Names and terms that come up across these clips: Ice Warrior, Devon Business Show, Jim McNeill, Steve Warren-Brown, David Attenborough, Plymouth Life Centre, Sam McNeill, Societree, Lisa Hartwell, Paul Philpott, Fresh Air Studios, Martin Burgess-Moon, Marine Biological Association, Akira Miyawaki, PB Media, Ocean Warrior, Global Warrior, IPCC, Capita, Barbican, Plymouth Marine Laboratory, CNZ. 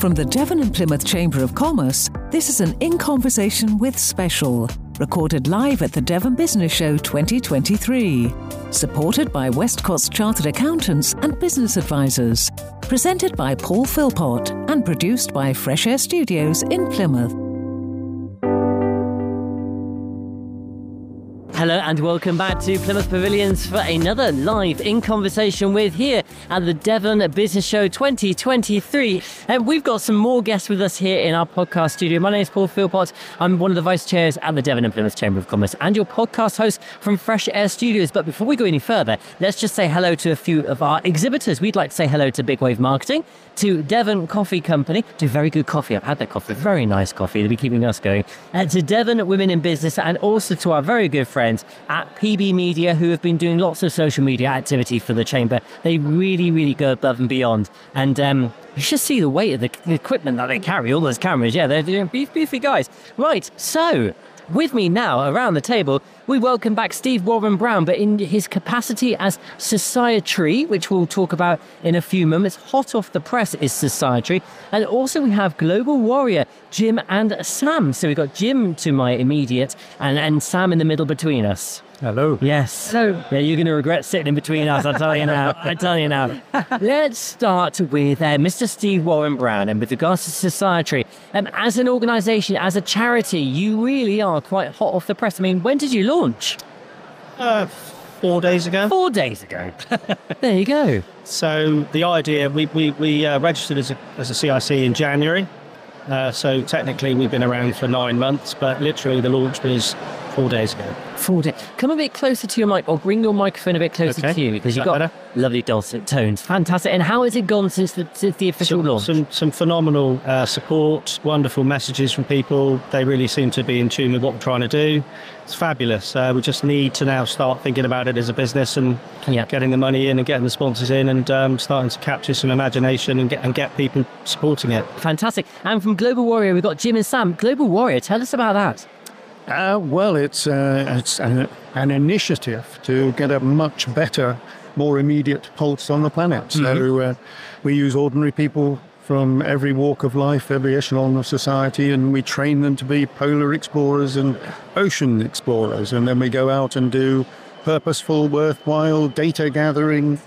From the Devon and Plymouth Chamber of Commerce, this is an In Conversation With special, recorded live at the Devon Business Show 2023, supported by Westcott's Chartered Accountants and Business Advisors, presented by Paul Philpott and produced by Fresh Air Studios in Plymouth. Hello and welcome back to Plymouth Pavilions for another live In Conversation With here at the Devon Business Show 2023. And we've got some more guests with us here in our podcast studio. My name is Paul Philpott. I'm one of the vice chairs at the Devon and Plymouth Chamber of Commerce and your podcast host from Fresh Air Studios. But before we go any further, let's just say hello to a few of our exhibitors. We'd like to say hello to Big Wave Marketing, to Devon Coffee Company, to very good coffee. I've had that coffee, very nice coffee. They'll be keeping us going. To Devon Women in Business, and also to our very good friend at PB Media, who have been doing lots of social media activity for the chamber. They really go above and beyond, and you should see the weight of the equipment that they carry, all those cameras. Yeah, they're doing beefy guys. Right, so with me now around the table, we welcome back Steve Warren-Brown, but in his capacity as Societree, which we'll talk about in a few moments. Hot off the press is Societree. And also we have Global Warrior, Jim and Sam. So we've got Jim to my immediate and Sam in the middle between us. Hello. Yes. Hello. Yeah, you're going to regret sitting in between us, I'll tell you now. Let's start with Mr. Steve Warren-Brown, and with regards to Societree. As an organisation, as a charity, you really are quite hot off the press. I mean, when did you launch? 4 days ago. 4 days ago. There you go. So the idea, we registered as a CIC in January. So technically we've been around for 9 months, but literally the launch was 4 days ago. 4 days. Come a bit closer to your mic, or bring your microphone a bit closer to you, because you've got better? Lovely dulcet tones. Fantastic. And how has it gone since the official launch? Some phenomenal support, wonderful messages from people. They really seem to be in tune with what we're trying to do. It's fabulous. We just need to now start thinking about it as a business and getting the money in and getting the sponsors in and starting to capture some imagination and get people supporting it. Fantastic. And from Global Warrior, we've got Jim and Sam. Global Warrior, tell us about that. Well, it's an initiative to get a much better, more immediate pulse on the planet. Mm-hmm. So we use ordinary people from every walk of life, every echelon of society, and we train them to be polar explorers and ocean explorers. And then we go out and do purposeful, worthwhile data gathering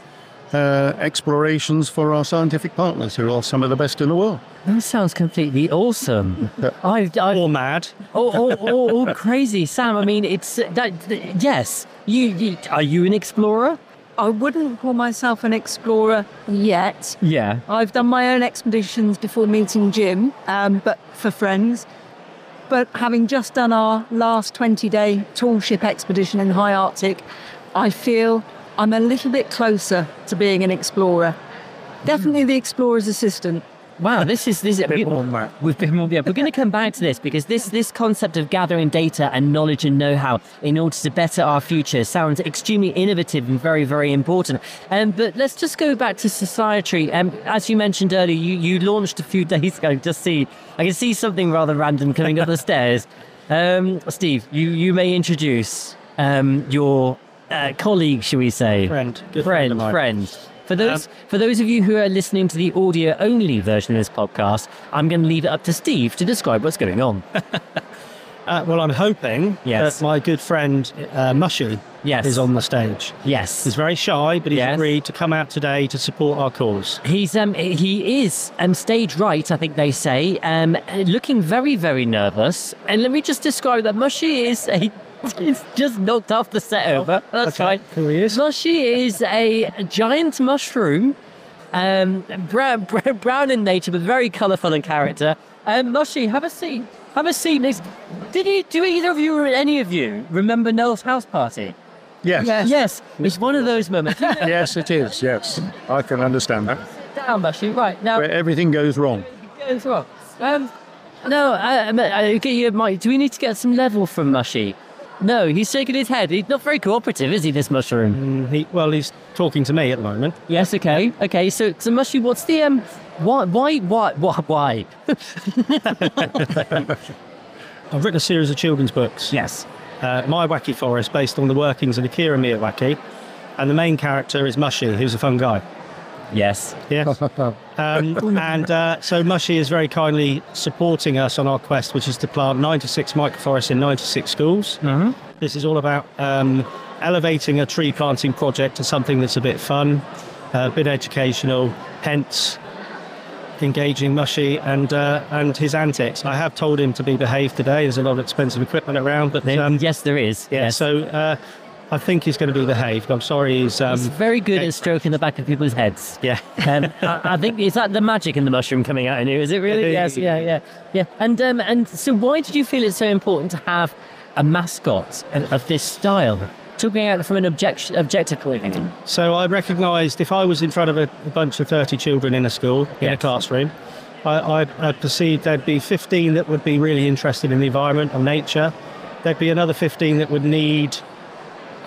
explorations for our scientific partners, who are some of the best in the world. That sounds completely awesome. All mad. All crazy. Sam, I mean, it's... yes. You are you an explorer? I wouldn't call myself an explorer yet. Yeah. I've done my own expeditions before meeting Jim, but for friends. But having just done our last 20-day tall ship expedition in the high Arctic, I feel I'm a little bit closer to being an explorer. Definitely the explorer's assistant. Wow, this is a bit more than that. We're going to come back to this, because this concept of gathering data and knowledge and know-how in order to better our future sounds extremely innovative and very, very important. But let's just go back to Societree. As you mentioned earlier, you launched a few days ago. I can see something rather random coming up the stairs. Steve, you may introduce your colleague, shall we say? Friend. For those of you who are listening to the audio-only version of this podcast, I'm going to leave it up to Steve to describe what's going on. Well, I'm hoping that my good friend Mushu is on the stage. Yes. He's very shy, but he's agreed to come out today to support our cause. He's He is stage right, I think they say, looking very, very nervous. And let me just describe that Mushu is a... He's just knocked off the set over. That's okay. Fine. Who he is? Mushy is a giant mushroom, brown in nature, but very colourful in character. Mushy, have a seat. Have a seat. Do either of you or any of you remember Noel's house party? Yes. It's one of those moments. Yes, it is. Yes, I can understand that. Sit down, Mushy. Right now, where everything goes wrong. Do we need to get some level from Mushy? No, he's shaking his head. He's not very cooperative, is he, this mushroom? He's talking to me at the moment. Yes, okay. Okay, so Mushy, what's the... Why? I've written a series of children's books. Yes. My Wacky Forest, based on the workings of Akira Miyawaki. And the main character is Mushy, who's a fun guy. Yes. Yes. So Mushy is very kindly supporting us on our quest, which is to plant 96 microforests in 96 schools. Mm-hmm. This is all about elevating a tree planting project to something that's a bit fun, a bit educational, hence engaging Mushy and his antics. I have told him to be behaved today. There's a lot of expensive equipment around, but yes, there is. Yeah. Yes. So I think he's going to be behaved. I'm sorry, he's very good at stroking the back of people's heads. Yeah. I think it's like the magic in the mushroom coming out in you. Is it really? Yes. Yeah. And so, why did you feel it's so important to have a mascot of this style? Talking out from an objective point of view. So I recognised if I was in front of a bunch of 30 children in a school, in a classroom, I perceived there'd be 15 that would be really interested in the environment and nature. There'd be another 15 that we'd need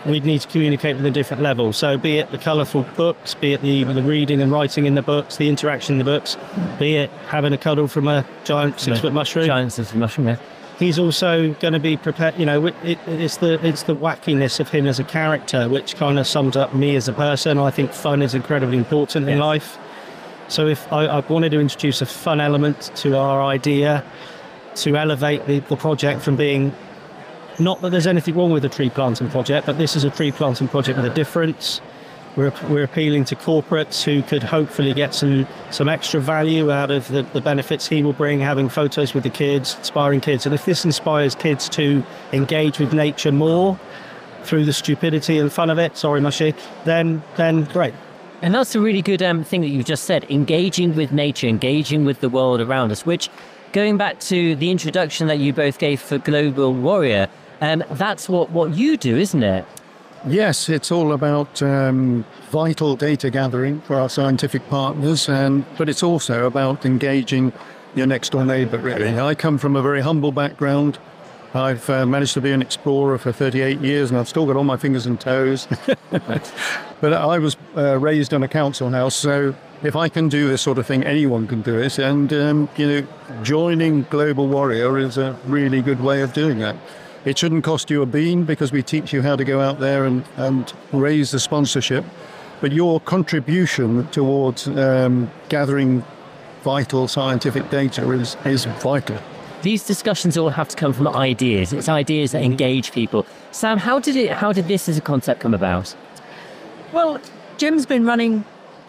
to communicate with a different level. So be it the colourful books, be it the reading and writing in the books, the interaction in the books, be it having a cuddle from a giant 6-foot mushroom. Giant 6-foot mushroom, yeah. He's also going to be prepared, you know, it's the wackiness of him as a character which kind of sums up me as a person. I think fun is incredibly important in life. So if I wanted to introduce a fun element to our idea to elevate the project from being, not that there's anything wrong with a tree planting project, but this is a tree planting project with a difference. We're appealing to corporates who could hopefully get some extra value out of the benefits he will bring, having photos with the kids, inspiring kids. And if this inspires kids to engage with nature more through the stupidity and fun of it, sorry, Mushy, then great. And that's a really good thing that you've just said, engaging with nature, engaging with the world around us, which, going back to the introduction that you both gave for Global Warrior, that's what you do, isn't it? Yes, it's all about vital data gathering for our scientific partners, but it's also about engaging your next-door neighbour, really. I come from a very humble background. I've managed to be an explorer for 38 years, and I've still got all my fingers and toes. But I was raised in a council house, so if I can do this sort of thing, anyone can do it. And, joining Global Warrior is a really good way of doing that. It shouldn't cost you a bean because we teach you how to go out there and raise the sponsorship. But your contribution towards gathering vital scientific data is vital. These discussions all have to come from ideas. It's ideas that engage people. Sam, how did this as a concept come about? Well, Jim's been running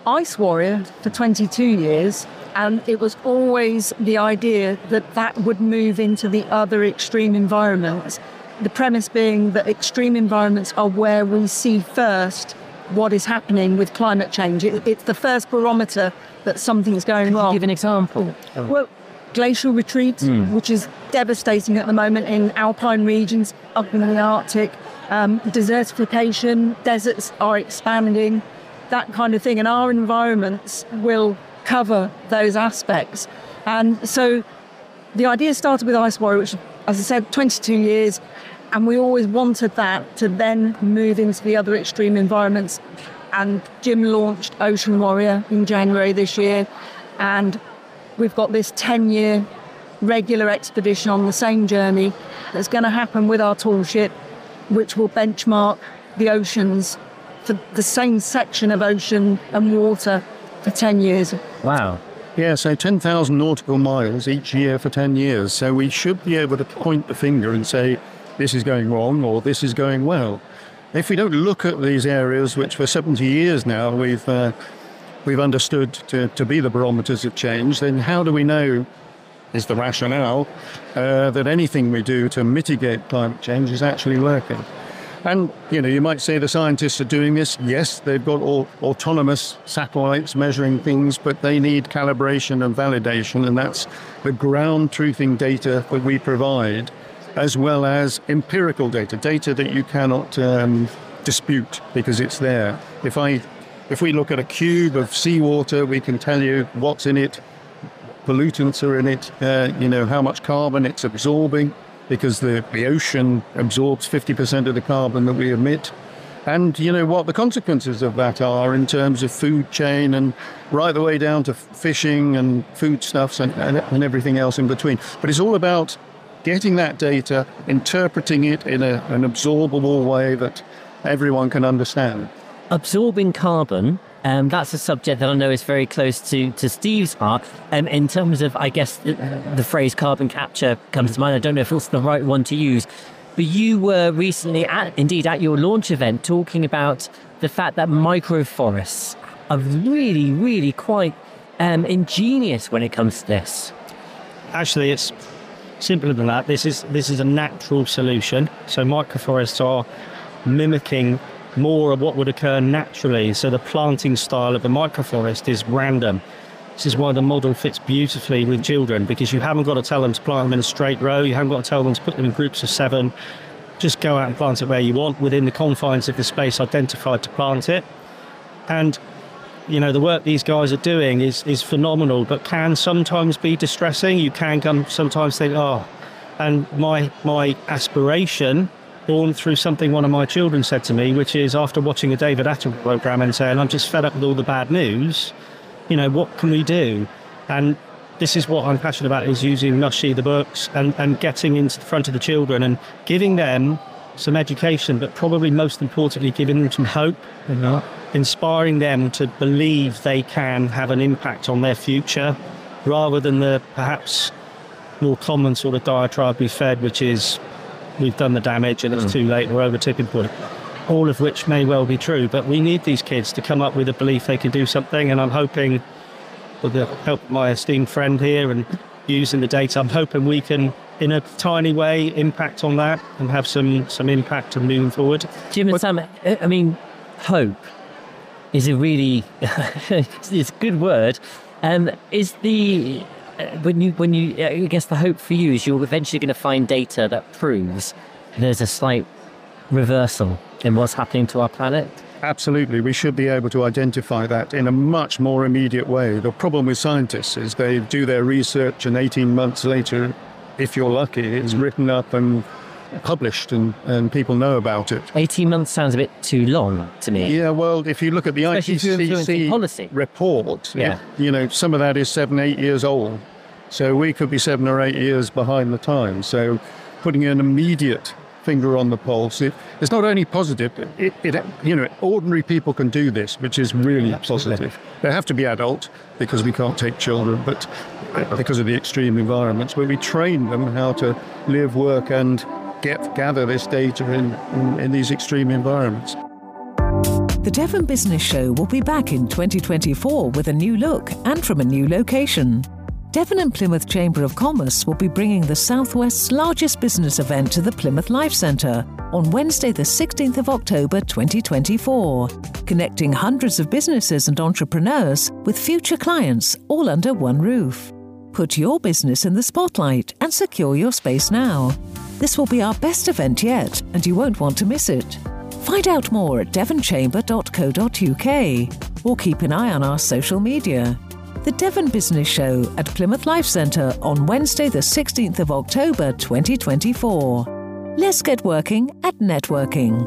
Ice Warrior for 22 years. And it was always the idea that would move into the other extreme environments. The premise being that extreme environments are where we see first what is happening with climate change. It's the first barometer that something's going wrong. Can you give an example? Oh. Well, glacial retreats, which is devastating at the moment in alpine regions, up in the Arctic. Desertification, deserts are expanding, that kind of thing. And our environments will cover those aspects. And so the idea started with Ice Warrior, which, as I said, 22 years, and we always wanted that to then move into the other extreme environments. And Jim launched Ocean Warrior in January this year, and we've got this 10-year regular expedition on the same journey that's going to happen with our tall ship, which will benchmark the oceans for the same section of ocean and water for 10 years. Wow. Yeah, so 10,000 nautical miles each year for 10 years. So we should be able to point the finger and say, this is going wrong or this is going well. If we don't look at these areas, which for 70 years now we've understood to be the barometers of change, then how do we know, is the rationale, that anything we do to mitigate climate change is actually working? And, you might say the scientists are doing this. Yes, they've got autonomous satellites measuring things, but they need calibration and validation, and that's the ground truthing data that we provide, as well as empirical data that you cannot dispute because it's there. If we look at a cube of seawater, we can tell you what's in it, pollutants are in it, how much carbon it's absorbing, because the ocean absorbs 50% of the carbon that we emit. And you know what the consequences of that are in terms of food chain and right the way down to fishing and foodstuffs and everything else in between. But it's all about getting that data, interpreting it in an absorbable way that everyone can understand. Absorbing carbon That's a subject that I know is very close to Steve's heart. In terms of, I guess, the phrase carbon capture comes to mind. I don't know if it's the right one to use. But you were recently, at your launch event, talking about the fact that microforests are really, really quite ingenious when it comes to this. Actually, it's simpler than that. This is a natural solution. So microforests are mimicking more of what would occur naturally. So the planting style of the microforest is random. This is why the model fits beautifully with children, because you haven't got to tell them to plant them in a straight row. You haven't got to tell them to put them in groups of 7. Just go out and plant it where you want within the confines of the space identified to plant it. And, you know, the work these guys are doing is phenomenal, but can sometimes be distressing. You can sometimes think, oh, and my aspiration, born through something one of my children said to me, which is after watching a David Attenborough programme and saying, I'm just fed up with all the bad news, you know, what can we do? And this is what I'm passionate about, is using Mushy, the books, and getting into the front of the children and giving them some education, but probably most importantly, giving them some hope, inspiring them to believe they can have an impact on their future, rather than the perhaps more common sort of diatribe we fed, which is, we've done the damage and it's too late, we're over tipping point. All of which may well be true, but we need these kids to come up with a belief they can do something. And I'm hoping, with the help of my esteemed friend here and using the data, I'm hoping we can, in a tiny way, impact on that and have some impact on moving forward. Jim and Sam, I mean, hope is a really, it's a good word. Is the, when you, I guess the hope for you is you're eventually going to find data that proves there's a slight reversal in what's happening to our planet? Absolutely. We should be able to identify that in a much more immediate way. The problem with scientists is they do their research and 18 months later, if you're lucky, it's written up and published and people know about it. 18 months sounds a bit too long to me. Yeah, well, if you look at the IPCC report, you know, some of that is 7-8 years old. So we could be 7 or 8 years behind the time. So putting an immediate finger on the pulse, it's not only positive, you know, ordinary people can do this, which is really positive. They have to be adult, because we can't take children, but because of the extreme environments, where we train them how to live, work and gather this data in these extreme environments. The Devon Business Show will be back in 2024 with a new look and from a new location. Devon and Plymouth Chamber of Commerce will be bringing the Southwest's largest business event to the Plymouth Life Centre on Wednesday the 16th of October 2024, connecting hundreds of businesses and entrepreneurs with future clients all under one roof. Put your business in the spotlight and secure your space now. This will be our best event yet, and you won't want to miss it. Find out more at devonchamber.co.uk or keep an eye on our social media. The Devon Business Show at Plymouth Life Centre on Wednesday the 16th of October 2024. Let's get working at networking.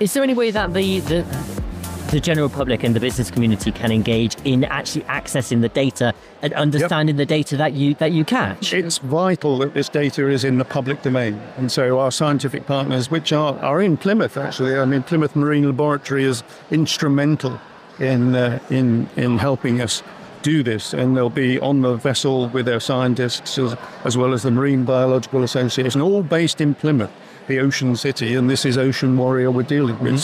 Is there any way that the general public and the business community can engage in actually accessing the data and understanding the data that you catch? It's vital that this data is in the public domain. And so our scientific partners, which are in Plymouth, actually, I mean, Plymouth Marine Laboratory is instrumental in helping us do this. And they'll be on the vessel with their scientists, as well as the Marine Biological Association, all based in Plymouth, the ocean city. And this is Ocean Warrior we're dealing with.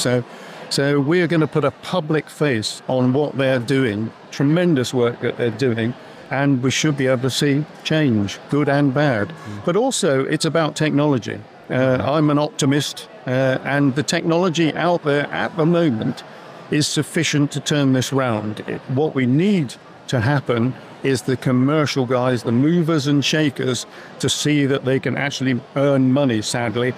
So we're going to put a public face on what they're doing, tremendous work that they're doing, and we should be able to see change, good and bad. But also, it's about technology. I'm an optimist, and the technology out there at the moment is sufficient to turn this round. What we need to happen is the commercial guys, the movers and shakers, to see that they can actually earn money, sadly,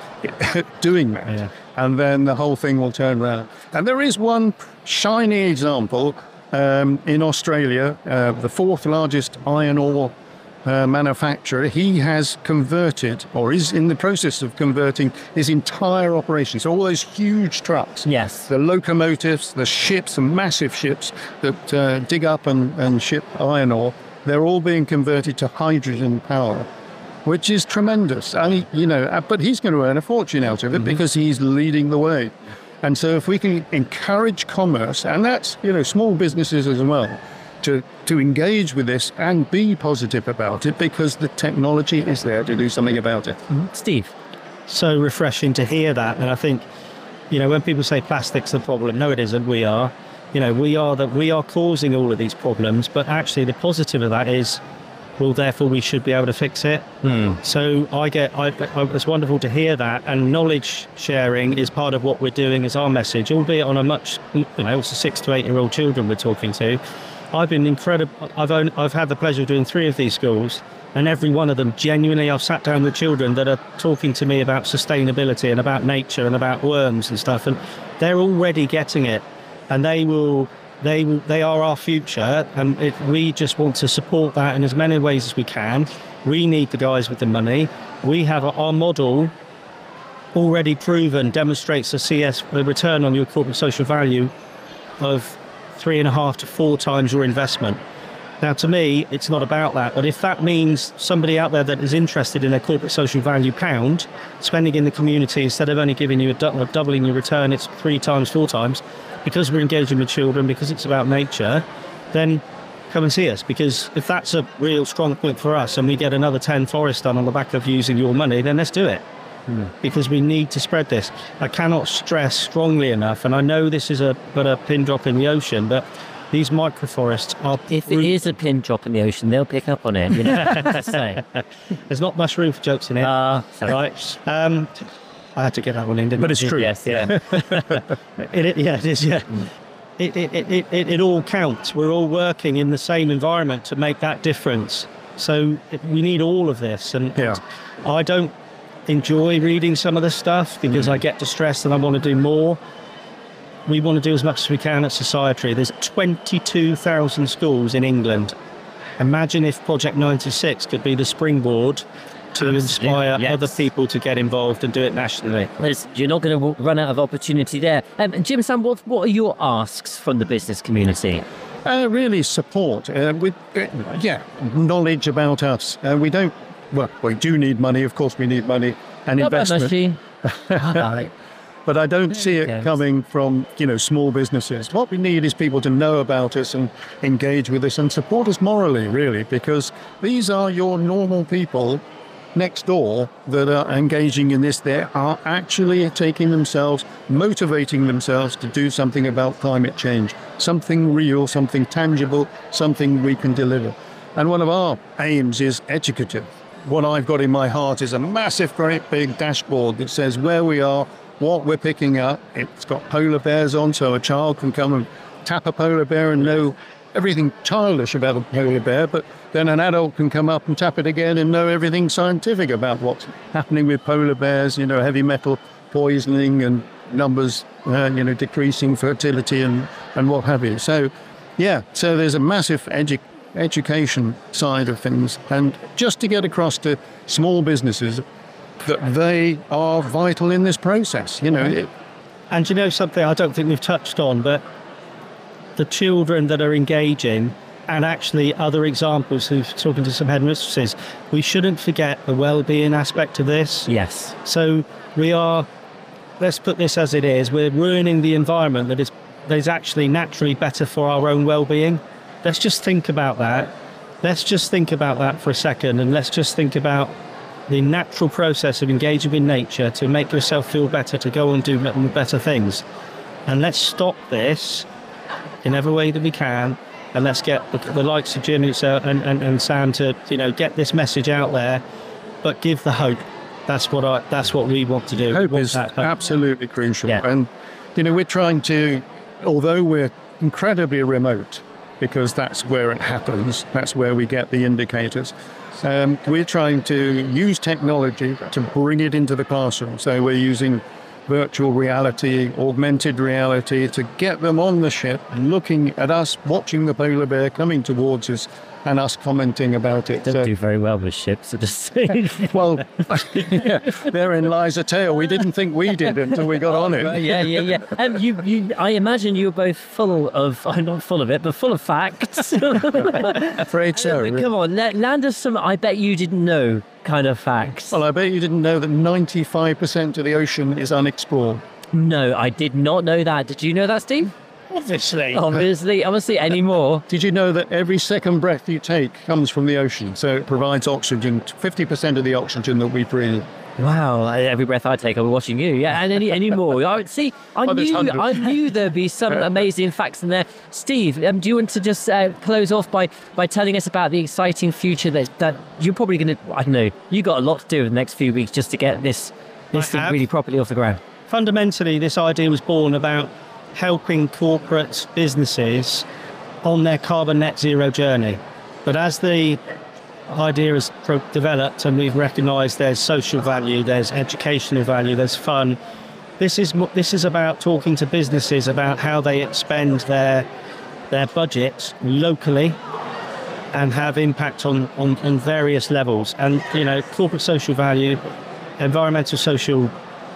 doing that. Yeah. And then the whole thing will turn around. And there is one shiny example in Australia, the 4th largest iron ore manufacturer. He has converted, or is in the process of converting, his entire operation. So all those huge trucks, the locomotives, the ships, the massive ships that dig up and ship iron ore, they're all being converted to hydrogen power. which is tremendous. And he, you know, but he's going to earn a fortune out of it because he's leading the way. And so if we can encourage commerce, and that's, you know, small businesses as well, to engage with this and be positive about it, because the technology is there to do something about it. Steve? So refreshing to hear that. And I think, you know, when people say plastic's the problem, no, it isn't. We are. You know, we are causing all of these problems, but actually the positive of that is, well, therefore we should be able to fix it. So it's wonderful to hear that, and knowledge sharing is part of what we're doing as our message, albeit on a much, you know, also 6 to 8 year old children we're talking to. I've been incredible. I've had the pleasure of doing 3 of these schools, and every one of them, genuinely, I've sat down with children that are talking to me about sustainability and about nature and about worms and stuff, and they're already getting it. And they are our future, and we just want to support that in as many ways as we can. We need the guys with the money. We have our model already proven, demonstrates the return on your corporate social value of 3.5 to 4 times your investment. Now, to me, it's not about that, but if that means somebody out there that is interested in a corporate social value pound, spending in the community, instead of only giving you doubling your return, it's 3 times, 4 times, because we're engaging with children, because it's about nature, then come and see us. Because if that's a real strong point for us, and we get another 10 forests done on the back of using your money, then let's do it. Because we need to spread this. I cannot stress strongly enough, and I know this is a pin drop in the ocean, but these microforests are... If it is a pin drop in the ocean, they'll pick up on it, you know. There's not much room for jokes in it. Right. I had to get that one in, didn't I? But it's true. Yes, yeah. It is, yeah. It all counts. We're all working in the same environment to make that difference. So we need all of this. And I don't enjoy reading some of this stuff because I get distressed and I want to do more. We want to do as much as we can at Societree. There's 22,000 schools in England. Imagine if Project 96 could be the springboard to inspire other people to get involved and do it nationally. You're not going to run out of opportunity there. Jim Sam, what are your asks from the business community? Really support with knowledge about us. We don't. Well, we do need money. Of course, we need money and investment. But I don't see it coming from, you know, small businesses. What we need is people to know about us and engage with us and support us morally, really, because these are your normal people next door that are engaging in this. They are actually taking themselves, motivating themselves to do something about climate change, something real, something tangible, something we can deliver. And one of our aims is educative. What I've got in my heart is a massive, great big dashboard that says where we are, what we're picking up. It's got polar bears on, so a child can come and tap a polar bear and know everything childish about a polar bear, but then an adult can come up and tap it again and know everything scientific about what's happening with polar bears, you know, heavy metal poisoning and numbers, you know, decreasing fertility and what have you. So, yeah, so there's a massive education side of things, and just to get across to small businesses that they are vital in this process, you know. And you know something I don't think we've touched on, but the children that are engaging, and actually other examples who've talking to some headmistresses, we shouldn't forget the well-being aspect of this. Yes. So we are, let's put this as it is, we're ruining the environment that is actually naturally better for our own well-being. Let's just think about that. Let's just think about that for a second, and let's just think about the natural process of engaging with nature to make yourself feel better, to go and do better things. And let's stop this in every way that we can, and let's get the likes of Jim and Sam to, you know, get this message out there, but give the hope. That's what we want to do. Hope is absolutely crucial. Yeah. And, you know, we're trying to, although we're incredibly remote, because that's where it happens, that's where we get the indicators. We're trying to use technology to bring it into the classroom. So we're using virtual reality, augmented reality, to get them on the ship, looking at us, watching the polar bear coming towards us, and us commenting about it. They don't do very well with ships, so just saying. Well, yeah, therein lies a tale. We didn't think we did until we got on it. Yeah. I imagine you were both full of, not full of it, but full of facts. Afraid so. Really. Come on, land us some, I bet you didn't know kind of facts. Well, I bet you didn't know that 95% of the ocean is unexplored. No, I did not know that. Did you know that, Steve? Obviously, anymore. Did you know that every second breath you take comes from the ocean? So it provides oxygen, 50% of the oxygen that we breathe. Wow, every breath I take, I'll be watching you. Yeah, and any more. I knew there'd be some amazing facts in there. Steve, do you want to just close off by telling us about the exciting future that you're probably going to, I don't know, you got a lot to do in the next few weeks just to get this thing really properly off the ground. Fundamentally, this idea was born about helping corporate businesses on their carbon net zero journey. But as the idea has developed and we've recognised there's social value, there's educational value, there's fun, this is about talking to businesses about how they expend their budgets locally and have impact on various levels. And, you know, corporate social value, environmental social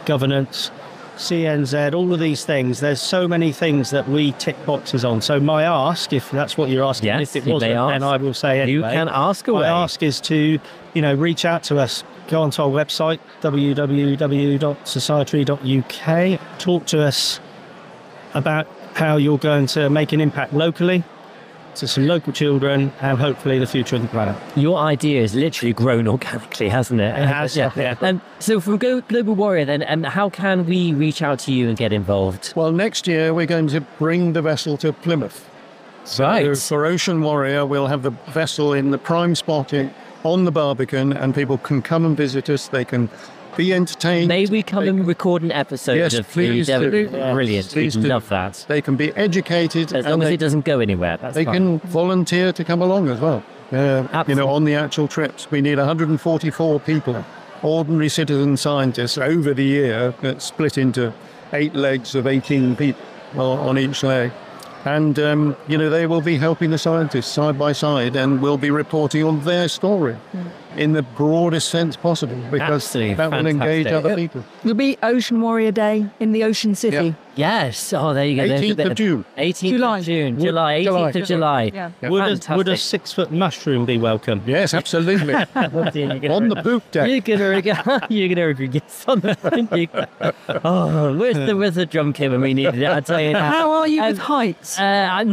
governance, CNZ, all of these things. There's so many things that we tick boxes on. So my ask, if that's what you're asking, yes, if it wasn't, then I will say anyway. You can ask away. My ask is to, you know, reach out to us. Go onto our website, www.societree.uk. Talk to us about how you're going to make an impact locally, to some local children, and hopefully the future of the planet. Your idea has literally grown organically, hasn't it? It has, yeah. So from Global Warrior then, how can we reach out to you and get involved? Well, next year we're going to bring the vessel to Plymouth. Right. So for Ocean Warrior, we'll have the vessel in the prime spot on the Barbican, and people can come and visit us. They can be entertained. May we come and record an episode of please Devon? Brilliant. Please love that. They can be educated. As long as it doesn't go anywhere. That's they fine. Can volunteer to come along as well. You know, on the actual trips, we need 144 people, ordinary citizen scientists, over the year that split into 8 legs of 18 people on each leg. And, you know, they will be helping the scientists side by side, and we'll be reporting on their story in the broadest sense possible, because that will engage other people. It'll be Ocean Warrior Day in the Ocean City. Yeah. Yes. Oh, there you go. 18th of June. 18th of July. Yeah. Would a 6-foot mushroom be welcome? Yes, absolutely. On the poop deck. You're going to get something. Oh, where's the drum kit when we needed it? I'll tell you now. How are you with heights? Yeah,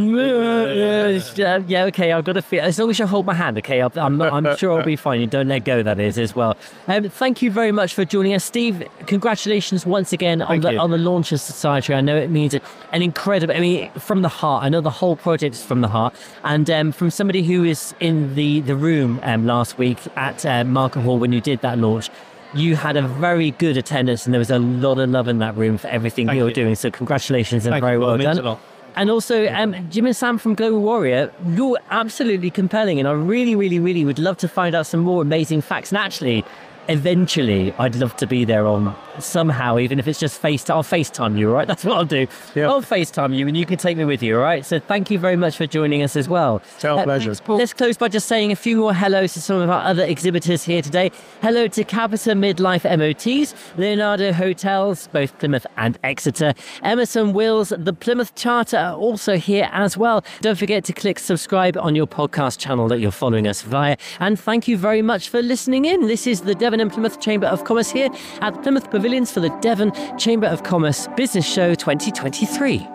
okay, I've got a feel. As long as you hold my hand, okay? I'm sure I'll be fine. You don't let go, that is, as well. Thank you very much for joining us. Steve, congratulations once again on the launch of Society. I know it means an incredible, I mean, from the heart. I know the whole project is from the heart. And from somebody who was in the room last week at Market Hall when you did that launch, you had a very good attendance and there was a lot of love in that room for everything you were doing. So congratulations and very well done. And also, Jim and Sam from Global Warrior, you're absolutely compelling. And I really, really, really would love to find out some more amazing facts. And actually, eventually, I'd love to be there on somehow, even if it's just FaceTime. I'll FaceTime you, all right? That's what I'll do. Yep. I'll FaceTime you and you can take me with you, all right? So thank you very much for joining us as well. It's our pleasure. Let's close by just saying a few more hellos to some of our other exhibitors here today. Hello to Capita Midlife MOTs, Leonardo Hotels, both Plymouth and Exeter, Emerson Wills, the Plymouth Charter are also here as well. Don't forget to click subscribe on your podcast channel that you're following us via. And thank you very much for listening in. This is the Devon and Plymouth Chamber of Commerce here at the Plymouth Pavilions for the Devon Chamber of Commerce Business Show 2023.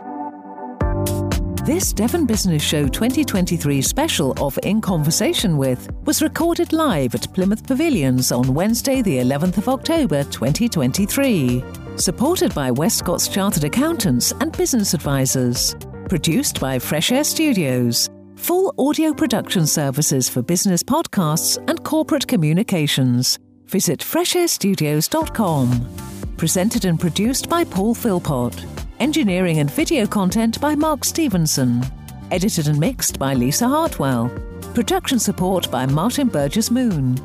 This Devon Business Show 2023 special of In Conversation With was recorded live at Plymouth Pavilions on Wednesday the 11th of October 2023. Supported by Westcott's Chartered Accountants and Business Advisors. Produced by Fresh Air Studios. Full audio production services for business podcasts and corporate communications. Visit freshairstudios.com. Presented and produced by Paul Philpott. Engineering and video content by Mark Stevenson. Edited and mixed by Lisa Hartwell. Production support by Martin Burgess-Moon.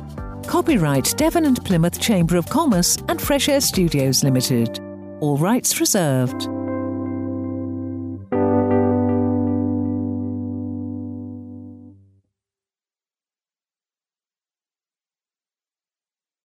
Copyright Devon and Plymouth Chamber of Commerce and Fresh Air Studios Limited. All rights reserved.